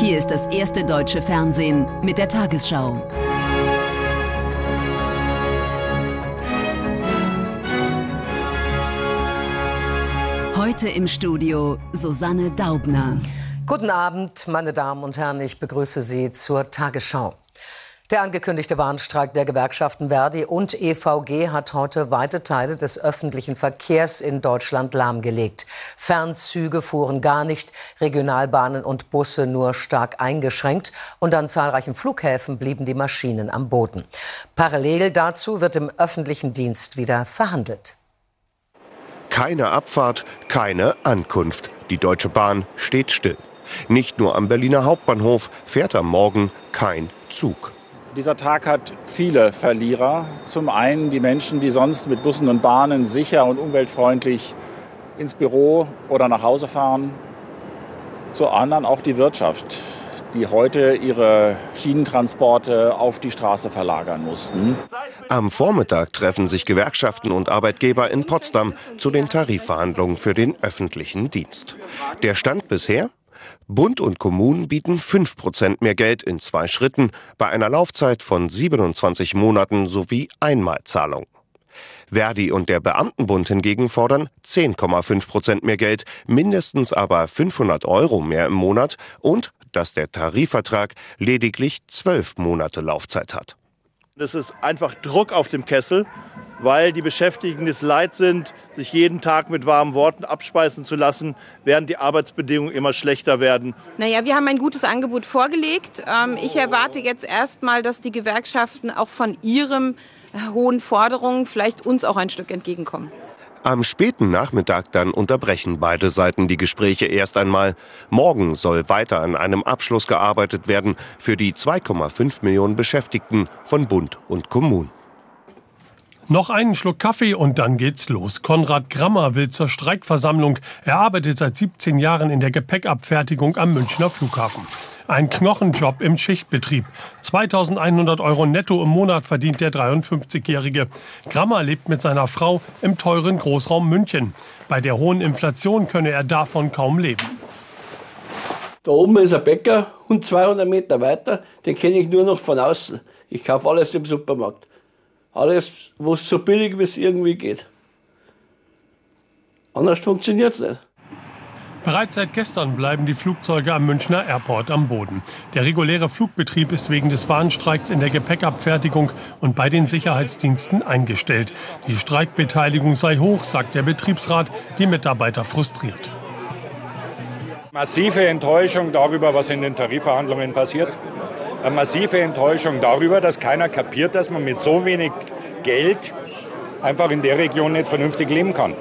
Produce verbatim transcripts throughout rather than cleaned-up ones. Hier ist das erste deutsche Fernsehen mit der Tagesschau. Heute im Studio Susanne Daubner. Guten Abend, meine Damen und Herren, ich begrüße Sie zur Tagesschau. Der angekündigte Warnstreik der Gewerkschaften Verdi und E V G hat heute weite Teile des öffentlichen Verkehrs in Deutschland lahmgelegt. Fernzüge fuhren gar nicht, Regionalbahnen und Busse nur stark eingeschränkt und an zahlreichen Flughäfen blieben die Maschinen am Boden. Parallel dazu wird im öffentlichen Dienst wieder verhandelt. Keine Abfahrt, keine Ankunft. Die Deutsche Bahn steht still. Nicht nur am Berliner Hauptbahnhof fährt am Morgen kein Zug. Dieser Tag hat viele Verlierer. Zum einen die Menschen, die sonst mit Bussen und Bahnen sicher und umweltfreundlich ins Büro oder nach Hause fahren. Zum anderen auch die Wirtschaft, die heute ihre Schienentransporte auf die Straße verlagern mussten. Am Vormittag treffen sich Gewerkschaften und Arbeitgeber in Potsdam zu den Tarifverhandlungen für den öffentlichen Dienst. Der Stand bisher? Bund und Kommunen bieten fünf Prozent mehr Geld in zwei Schritten bei einer Laufzeit von siebenundzwanzig Monaten sowie Einmalzahlung. Verdi und der Beamtenbund hingegen fordern zehn Komma fünf Prozent mehr Geld, mindestens aber fünfhundert Euro mehr im Monat und dass der Tarifvertrag lediglich zwölf Monate Laufzeit hat. Das ist einfach Druck auf dem Kessel, weil die Beschäftigten es leid sind, sich jeden Tag mit warmen Worten abspeisen zu lassen, während die Arbeitsbedingungen immer schlechter werden. Naja, wir haben ein gutes Angebot vorgelegt. Ich erwarte jetzt erstmal, dass die Gewerkschaften auch von ihren hohen Forderungen vielleicht uns auch ein Stück entgegenkommen. Am späten Nachmittag dann unterbrechen beide Seiten die Gespräche erst einmal. Morgen soll weiter an einem Abschluss gearbeitet werden für die zwei Komma fünf Millionen Beschäftigten von Bund und Kommunen. Noch einen Schluck Kaffee und dann geht's los. Konrad Grammer will zur Streikversammlung. Er arbeitet seit siebzehn Jahren in der Gepäckabfertigung am Münchner Flughafen. Ein Knochenjob im Schichtbetrieb. zweitausendeinhundert Euro netto im Monat verdient der dreiundfünfzigjährige. Grammer lebt mit seiner Frau im teuren Großraum München. Bei der hohen Inflation könne er davon kaum leben. Da oben ist ein Bäcker und zweihundert Meter weiter, den kenne ich nur noch von außen. Ich kaufe alles im Supermarkt. Alles, was so billig wie es irgendwie geht. Anders funktioniert es nicht. Bereits seit gestern bleiben die Flugzeuge am Münchner Airport am Boden. Der reguläre Flugbetrieb ist wegen des Warnstreiks in der Gepäckabfertigung und bei den Sicherheitsdiensten eingestellt. Die Streikbeteiligung sei hoch, sagt der Betriebsrat, die Mitarbeiter frustriert. Massive Enttäuschung darüber, was in den Tarifverhandlungen passiert. Eine massive Enttäuschung darüber, dass keiner kapiert, dass man mit so wenig Geld einfach in der Region nicht vernünftig leben kann.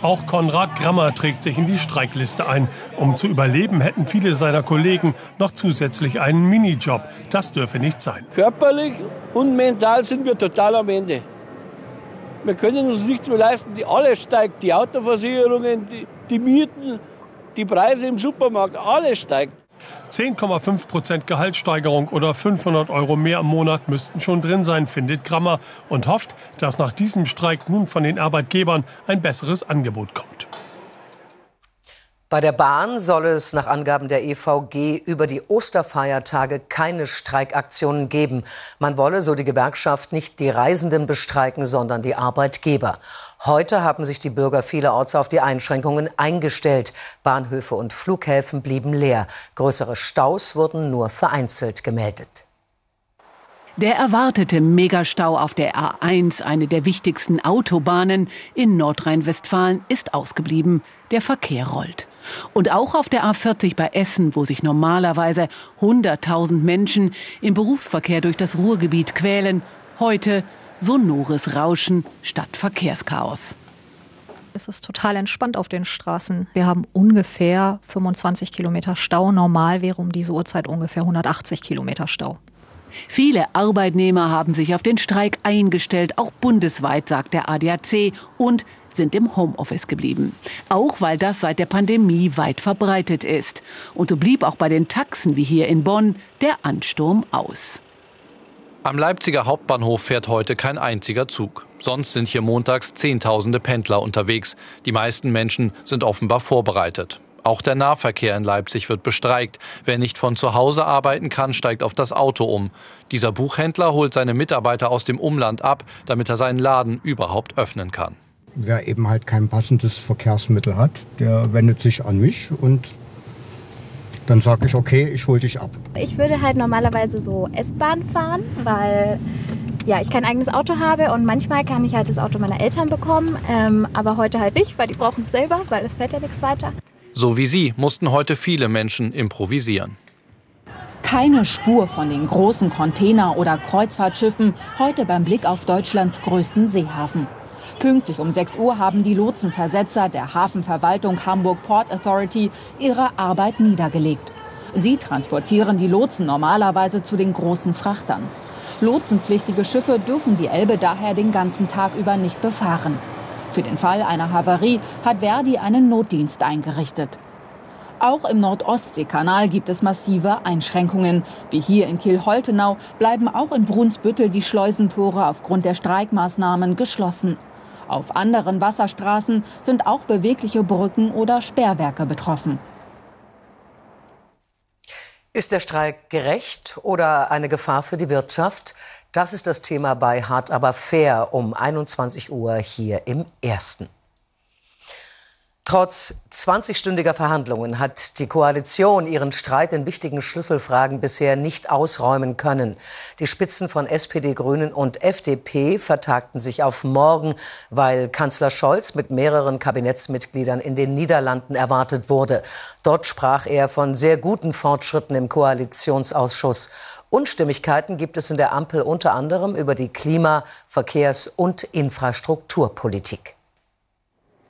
Auch Konrad Grammer trägt sich in die Streikliste ein. Um zu überleben, hätten viele seiner Kollegen noch zusätzlich einen Minijob. Das dürfe nicht sein. Körperlich und mental sind wir total am Ende. Wir können uns nichts mehr leisten. Alles steigt, die Autoversicherungen, die, die Mieten, die Preise im Supermarkt, alles steigt. zehn Komma fünf Prozent Gehaltssteigerung oder fünfhundert Euro mehr im Monat müssten schon drin sein, findet Grammer und hofft, dass nach diesem Streik nun von den Arbeitgebern ein besseres Angebot kommt. Bei der Bahn soll es nach Angaben der E V G über die Osterfeiertage keine Streikaktionen geben. Man wolle, so die Gewerkschaft, nicht die Reisenden bestreiken, sondern die Arbeitgeber. Heute haben sich die Bürger vielerorts auf die Einschränkungen eingestellt. Bahnhöfe und Flughäfen blieben leer. Größere Staus wurden nur vereinzelt gemeldet. Der erwartete Megastau auf der A eins, eine der wichtigsten Autobahnen in Nordrhein-Westfalen, ist ausgeblieben. Der Verkehr rollt. Und auch auf der A vierzig bei Essen, wo sich normalerweise hunderttausend Menschen im Berufsverkehr durch das Ruhrgebiet quälen, heute sonores Rauschen statt Verkehrschaos. Es ist total entspannt auf den Straßen. Wir haben ungefähr fünfundzwanzig Kilometer Stau. Normal wäre um diese Uhrzeit ungefähr hundertachtzig Kilometer Stau. Viele Arbeitnehmer haben sich auf den Streik eingestellt, auch bundesweit, sagt der A D A C, und sind im Homeoffice geblieben. Auch weil das seit der Pandemie weit verbreitet ist. Und so blieb auch bei den Taxen, wie hier in Bonn, der Ansturm aus. Am Leipziger Hauptbahnhof fährt heute kein einziger Zug. Sonst sind hier montags Zehntausende Pendler unterwegs. Die meisten Menschen sind offenbar vorbereitet. Auch der Nahverkehr in Leipzig wird bestreikt. Wer nicht von zu Hause arbeiten kann, steigt auf das Auto um. Dieser Buchhändler holt seine Mitarbeiter aus dem Umland ab, damit er seinen Laden überhaupt öffnen kann. Wer eben halt kein passendes Verkehrsmittel hat, der wendet sich an mich und dann sage ich, okay, ich hole dich ab. Ich würde halt normalerweise so S-Bahn fahren, weil ja, ich kein eigenes Auto habe und manchmal kann ich halt das Auto meiner Eltern bekommen, ähm, aber heute halt nicht, weil die brauchen es selber, weil es fährt ja nichts weiter. So wie sie mussten heute viele Menschen improvisieren. Keine Spur von den großen Container- oder Kreuzfahrtschiffen, heute beim Blick auf Deutschlands größten Seehafen. Pünktlich um sechs Uhr haben die Lotsenversetzer der Hafenverwaltung Hamburg Port Authority ihre Arbeit niedergelegt. Sie transportieren die Lotsen normalerweise zu den großen Frachtern. Lotsenpflichtige Schiffe dürfen die Elbe daher den ganzen Tag über nicht befahren. Für den Fall einer Havarie hat Verdi einen Notdienst eingerichtet. Auch im Nord-Ostsee-Kanal gibt es massive Einschränkungen. Wie hier in Kiel-Holtenau bleiben auch in Brunsbüttel die Schleusentore aufgrund der Streikmaßnahmen geschlossen. Auf anderen Wasserstraßen sind auch bewegliche Brücken oder Sperrwerke betroffen. Ist der Streik gerecht oder eine Gefahr für die Wirtschaft? Das ist das Thema bei Hart aber fair um einundzwanzig Uhr hier im Ersten. Trotz zwanzigstündiger Verhandlungen hat die Koalition ihren Streit in wichtigen Schlüsselfragen bisher nicht ausräumen können. Die Spitzen von S P D, Grünen und F D P vertagten sich auf morgen, weil Kanzler Scholz mit mehreren Kabinettsmitgliedern in den Niederlanden erwartet wurde. Dort sprach er von sehr guten Fortschritten im Koalitionsausschuss. Unstimmigkeiten gibt es in der Ampel unter anderem über die Klima-, Verkehrs- und Infrastrukturpolitik.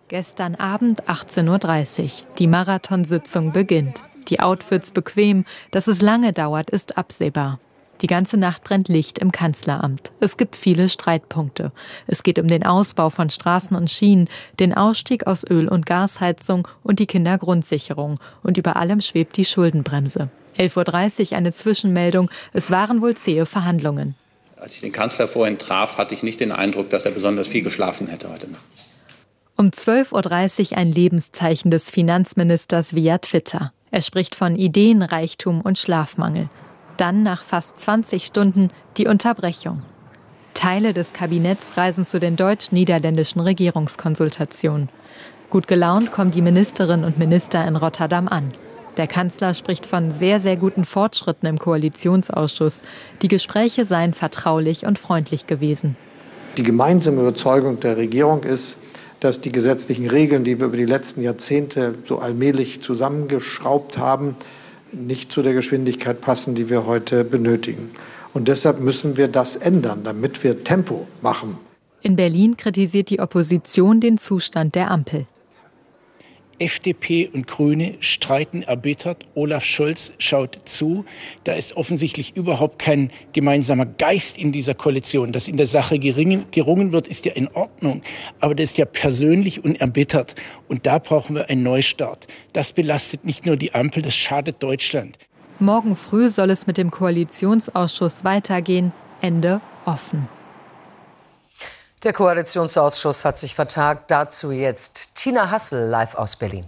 Gestern Abend achtzehn Uhr dreißig. Die Marathonsitzung beginnt. Die Outfits bequem. Dass es lange dauert, ist absehbar. Die ganze Nacht brennt Licht im Kanzleramt. Es gibt viele Streitpunkte. Es geht um den Ausbau von Straßen und Schienen, den Ausstieg aus Öl- und Gasheizung und die Kindergrundsicherung. Und über allem schwebt die Schuldenbremse. elf Uhr dreißig eine Zwischenmeldung. Es waren wohl zähe Verhandlungen. Als ich den Kanzler vorhin traf, hatte ich nicht den Eindruck, dass er besonders viel geschlafen hätte heute Nacht. Um zwölf Uhr dreißig ein Lebenszeichen des Finanzministers via Twitter. Er spricht von Ideenreichtum und Schlafmangel. Dann nach fast zwanzig Stunden die Unterbrechung. Teile des Kabinetts reisen zu den deutsch-niederländischen Regierungskonsultationen. Gut gelaunt kommen die Ministerinnen und Minister in Rotterdam an. Der Kanzler spricht von sehr, sehr guten Fortschritten im Koalitionsausschuss. Die Gespräche seien vertraulich und freundlich gewesen. Die gemeinsame Überzeugung der Regierung ist, dass die gesetzlichen Regeln, die wir über die letzten Jahrzehnte so allmählich zusammengeschraubt haben, nicht zu der Geschwindigkeit passen, die wir heute benötigen. Und deshalb müssen wir das ändern, damit wir Tempo machen. In Berlin kritisiert die Opposition den Zustand der Ampel. F D P und Grüne streiten erbittert. Olaf Scholz schaut zu. Da ist offensichtlich überhaupt kein gemeinsamer Geist in dieser Koalition. Dass in der Sache gerungen wird, ist ja in Ordnung. Aber das ist ja persönlich und erbittert. Und da brauchen wir einen Neustart. Das belastet nicht nur die Ampel, das schadet Deutschland. Morgen früh soll es mit dem Koalitionsausschuss weitergehen. Ende offen. Der Koalitionsausschuss hat sich vertagt. Dazu jetzt Tina Hassel live aus Berlin.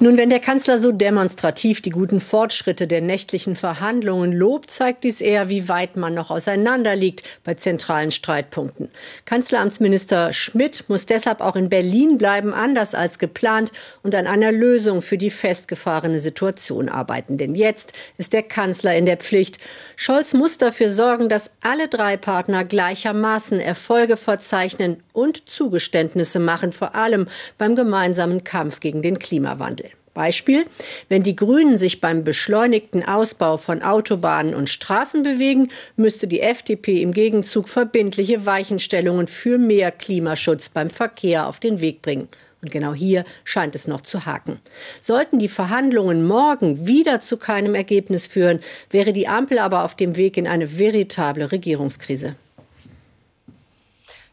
Nun, wenn der Kanzler so demonstrativ die guten Fortschritte der nächtlichen Verhandlungen lobt, zeigt dies eher, wie weit man noch auseinander liegt bei zentralen Streitpunkten. Kanzleramtsminister Schmidt muss deshalb auch in Berlin bleiben, anders als geplant, und an einer Lösung für die festgefahrene Situation arbeiten. Denn jetzt ist der Kanzler in der Pflicht. Scholz muss dafür sorgen, dass alle drei Partner gleichermaßen Erfolge verzeichnen und Zugeständnisse machen, vor allem beim gemeinsamen Kampf gegen den Klimawandel. Beispiel, wenn die Grünen sich beim beschleunigten Ausbau von Autobahnen und Straßen bewegen, müsste die F D P im Gegenzug verbindliche Weichenstellungen für mehr Klimaschutz beim Verkehr auf den Weg bringen. Und genau hier scheint es noch zu haken. Sollten die Verhandlungen morgen wieder zu keinem Ergebnis führen, wäre die Ampel aber auf dem Weg in eine veritable Regierungskrise.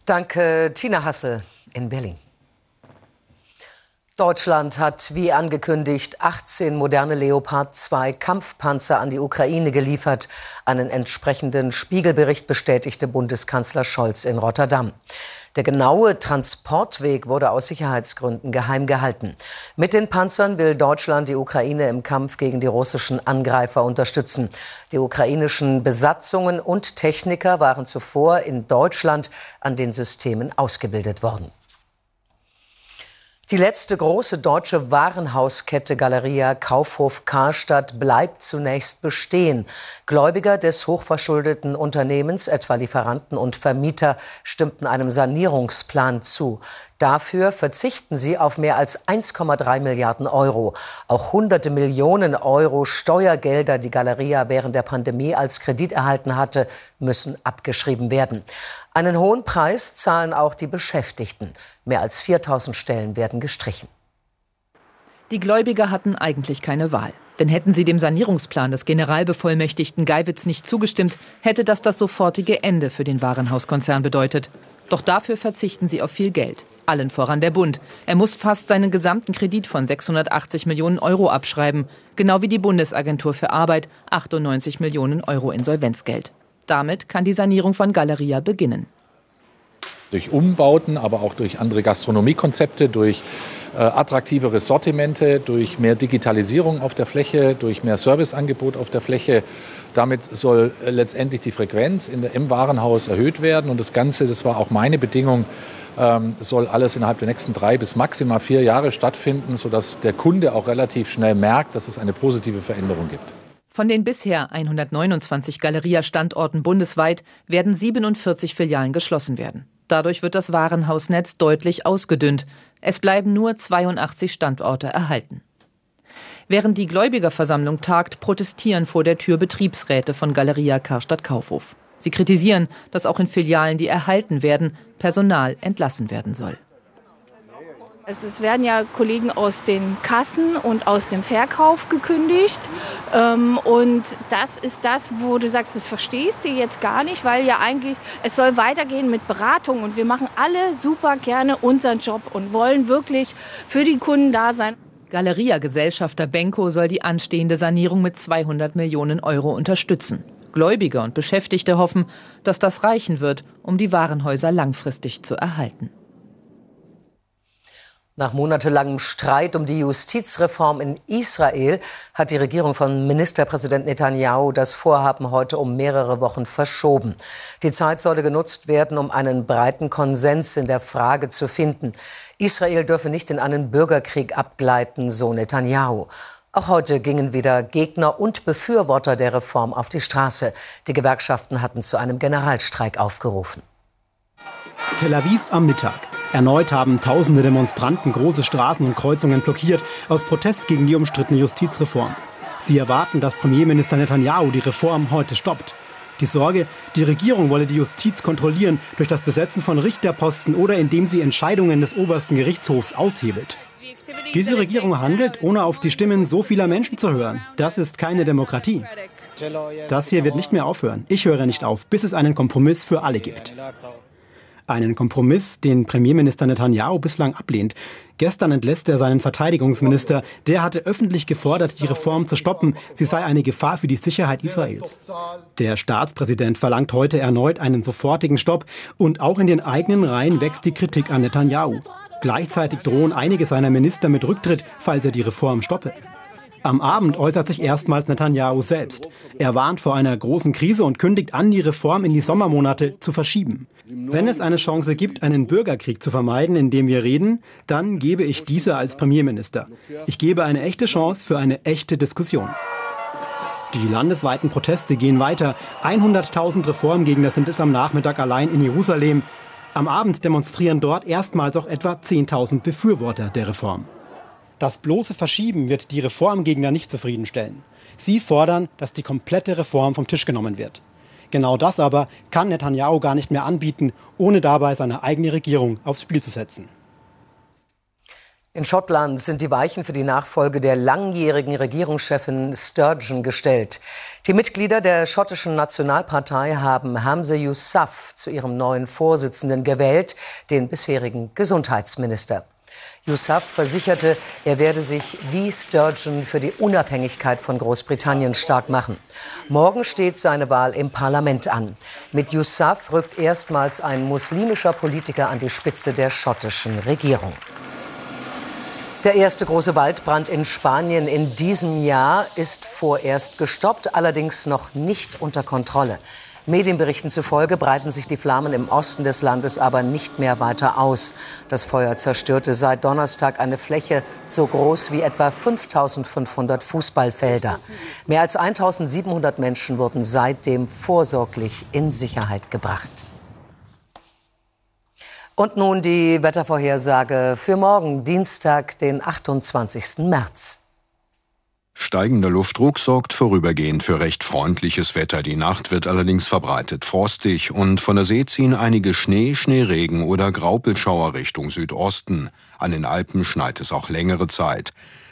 Danke, Tina Hassel in Berlin. Deutschland hat, wie angekündigt, achtzehn moderne Leopard zwei Kampfpanzer an die Ukraine geliefert. Einen entsprechenden Spiegelbericht bestätigte Bundeskanzler Scholz in Rotterdam. Der genaue Transportweg wurde aus Sicherheitsgründen geheim gehalten. Mit den Panzern will Deutschland die Ukraine im Kampf gegen die russischen Angreifer unterstützen. Die ukrainischen Besatzungen und Techniker waren zuvor in Deutschland an den Systemen ausgebildet worden. Die letzte große deutsche Warenhauskette Galeria Kaufhof Karstadt bleibt zunächst bestehen. Gläubiger des hochverschuldeten Unternehmens, etwa Lieferanten und Vermieter, stimmten einem Sanierungsplan zu. Dafür verzichten sie auf mehr als eins Komma drei Milliarden Euro. Auch hunderte Millionen Euro Steuergelder, die Galeria während der Pandemie als Kredit erhalten hatte, müssen abgeschrieben werden. Einen hohen Preis zahlen auch die Beschäftigten. Mehr als viertausend Stellen werden gestrichen. Die Gläubiger hatten eigentlich keine Wahl. Denn hätten sie dem Sanierungsplan des Generalbevollmächtigten Geiwitz nicht zugestimmt, hätte das das sofortige Ende für den Warenhauskonzern bedeutet. Doch dafür verzichten sie auf viel Geld. Allen voran der Bund. Er muss fast seinen gesamten Kredit von sechshundertachtzig Millionen Euro abschreiben. Genau wie die Bundesagentur für Arbeit, achtundneunzig Millionen Euro Insolvenzgeld. Damit kann die Sanierung von Galeria beginnen. Durch Umbauten, aber auch durch andere Gastronomiekonzepte, durch äh, attraktivere Sortimente, durch mehr Digitalisierung auf der Fläche, durch mehr Serviceangebot auf der Fläche. Damit soll äh, letztendlich die Frequenz in der, im Warenhaus erhöht werden. Und das Ganze, das war auch meine Bedingung, ähm, soll alles innerhalb der nächsten drei bis maximal vier Jahre stattfinden, sodass der Kunde auch relativ schnell merkt, dass es eine positive Veränderung gibt. Von den bisher hundertneunundzwanzig Galeria-Standorten bundesweit werden siebenundvierzig Filialen geschlossen werden. Dadurch wird das Warenhausnetz deutlich ausgedünnt. Es bleiben nur zweiundachtzig Standorte erhalten. Während die Gläubigerversammlung tagt, protestieren vor der Tür Betriebsräte von Galeria Karstadt Kaufhof. Sie kritisieren, dass auch in Filialen, die erhalten werden, Personal entlassen werden soll. Es werden ja Kollegen aus den Kassen und aus dem Verkauf gekündigt. Und das ist das, wo du sagst, das verstehst du jetzt gar nicht, weil ja eigentlich, es soll weitergehen mit Beratung. Und wir machen alle super gerne unseren Job und wollen wirklich für die Kunden da sein. Galeria-Gesellschafter Benko soll die anstehende Sanierung mit zweihundert Millionen Euro unterstützen. Gläubiger und Beschäftigte hoffen, dass das reichen wird, um die Warenhäuser langfristig zu erhalten. Nach monatelangem Streit um die Justizreform in Israel hat die Regierung von Ministerpräsident Netanyahu das Vorhaben heute um mehrere Wochen verschoben. Die Zeit sollte genutzt werden, um einen breiten Konsens in der Frage zu finden. Israel dürfe nicht in einen Bürgerkrieg abgleiten, so Netanyahu. Auch heute gingen wieder Gegner und Befürworter der Reform auf die Straße. Die Gewerkschaften hatten zu einem Generalstreik aufgerufen. Tel Aviv am Mittag. Erneut haben tausende Demonstranten große Straßen und Kreuzungen blockiert, aus Protest gegen die umstrittene Justizreform. Sie erwarten, dass Premierminister Netanyahu die Reform heute stoppt. Die Sorge, die Regierung wolle die Justiz kontrollieren durch das Besetzen von Richterposten oder indem sie Entscheidungen des obersten Gerichtshofs aushebelt. Diese Regierung handelt, ohne auf die Stimmen so vieler Menschen zu hören. Das ist keine Demokratie. Das hier wird nicht mehr aufhören. Ich höre nicht auf, bis es einen Kompromiss für alle gibt. Einen Kompromiss, den Premierminister Netanyahu bislang ablehnt. Gestern entlässt er seinen Verteidigungsminister. Der hatte öffentlich gefordert, die Reform zu stoppen. Sie sei eine Gefahr für die Sicherheit Israels. Der Staatspräsident verlangt heute erneut einen sofortigen Stopp. Und auch in den eigenen Reihen wächst die Kritik an Netanyahu. Gleichzeitig drohen einige seiner Minister mit Rücktritt, falls er die Reform stoppe. Am Abend äußert sich erstmals Netanyahu selbst. Er warnt vor einer großen Krise und kündigt an, die Reform in die Sommermonate zu verschieben. Wenn es eine Chance gibt, einen Bürgerkrieg zu vermeiden, in dem wir reden, dann gebe ich diese als Premierminister. Ich gebe eine echte Chance für eine echte Diskussion. Die landesweiten Proteste gehen weiter. hunderttausend Reformgegner sind es am Nachmittag allein in Jerusalem. Am Abend demonstrieren dort erstmals auch etwa zehntausend Befürworter der Reform. Das bloße Verschieben wird die Reformgegner nicht zufriedenstellen. Sie fordern, dass die komplette Reform vom Tisch genommen wird. Genau das aber kann Netanyahu gar nicht mehr anbieten, ohne dabei seine eigene Regierung aufs Spiel zu setzen. In Schottland sind die Weichen für die Nachfolge der langjährigen Regierungschefin Sturgeon gestellt. Die Mitglieder der schottischen Nationalpartei haben Hamza Yousaf zu ihrem neuen Vorsitzenden gewählt, den bisherigen Gesundheitsminister. Yousaf versicherte, er werde sich wie Sturgeon für die Unabhängigkeit von Großbritannien stark machen. Morgen steht seine Wahl im Parlament an. Mit Yousaf rückt erstmals ein muslimischer Politiker an die Spitze der schottischen Regierung. Der erste große Waldbrand in Spanien in diesem Jahr ist vorerst gestoppt, allerdings noch nicht unter Kontrolle. Medienberichten zufolge breiten sich die Flammen im Osten des Landes aber nicht mehr weiter aus. Das Feuer zerstörte seit Donnerstag eine Fläche so groß wie etwa fünftausendfünfhundert Fußballfelder. Mehr als eintausendsiebenhundert Menschen wurden seitdem vorsorglich in Sicherheit gebracht. Und nun die Wettervorhersage für morgen, Dienstag, den achtundzwanzigsten März. Steigender Luftdruck sorgt vorübergehend für recht freundliches Wetter. Die Nacht wird allerdings verbreitet frostig und von der See ziehen einige Schnee, Schneeregen oder Graupelschauer Richtung Südosten. An den Alpen schneit es auch längere Zeit.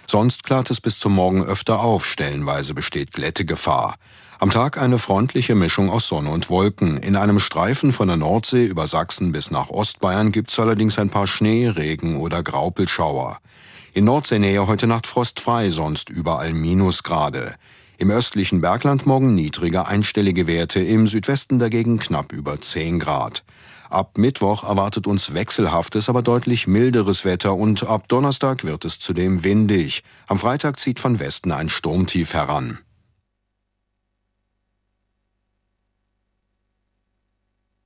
Sonst klart es bis zum Morgen öfter auf, stellenweise besteht Glättegefahr. Am Tag eine freundliche Mischung aus Sonne und Wolken. In einem Streifen von der Nordsee über Sachsen bis nach Ostbayern gibt es allerdings ein paar Schnee, Regen oder Graupelschauer. In Nordseenähe heute Nacht frostfrei, sonst überall Minusgrade. Im östlichen Bergland morgen niedrige einstellige Werte, im Südwesten dagegen knapp über zehn Grad. Ab Mittwoch erwartet uns wechselhaftes, aber deutlich milderes Wetter und ab Donnerstag wird es zudem windig. Am Freitag zieht von Westen ein Sturmtief heran.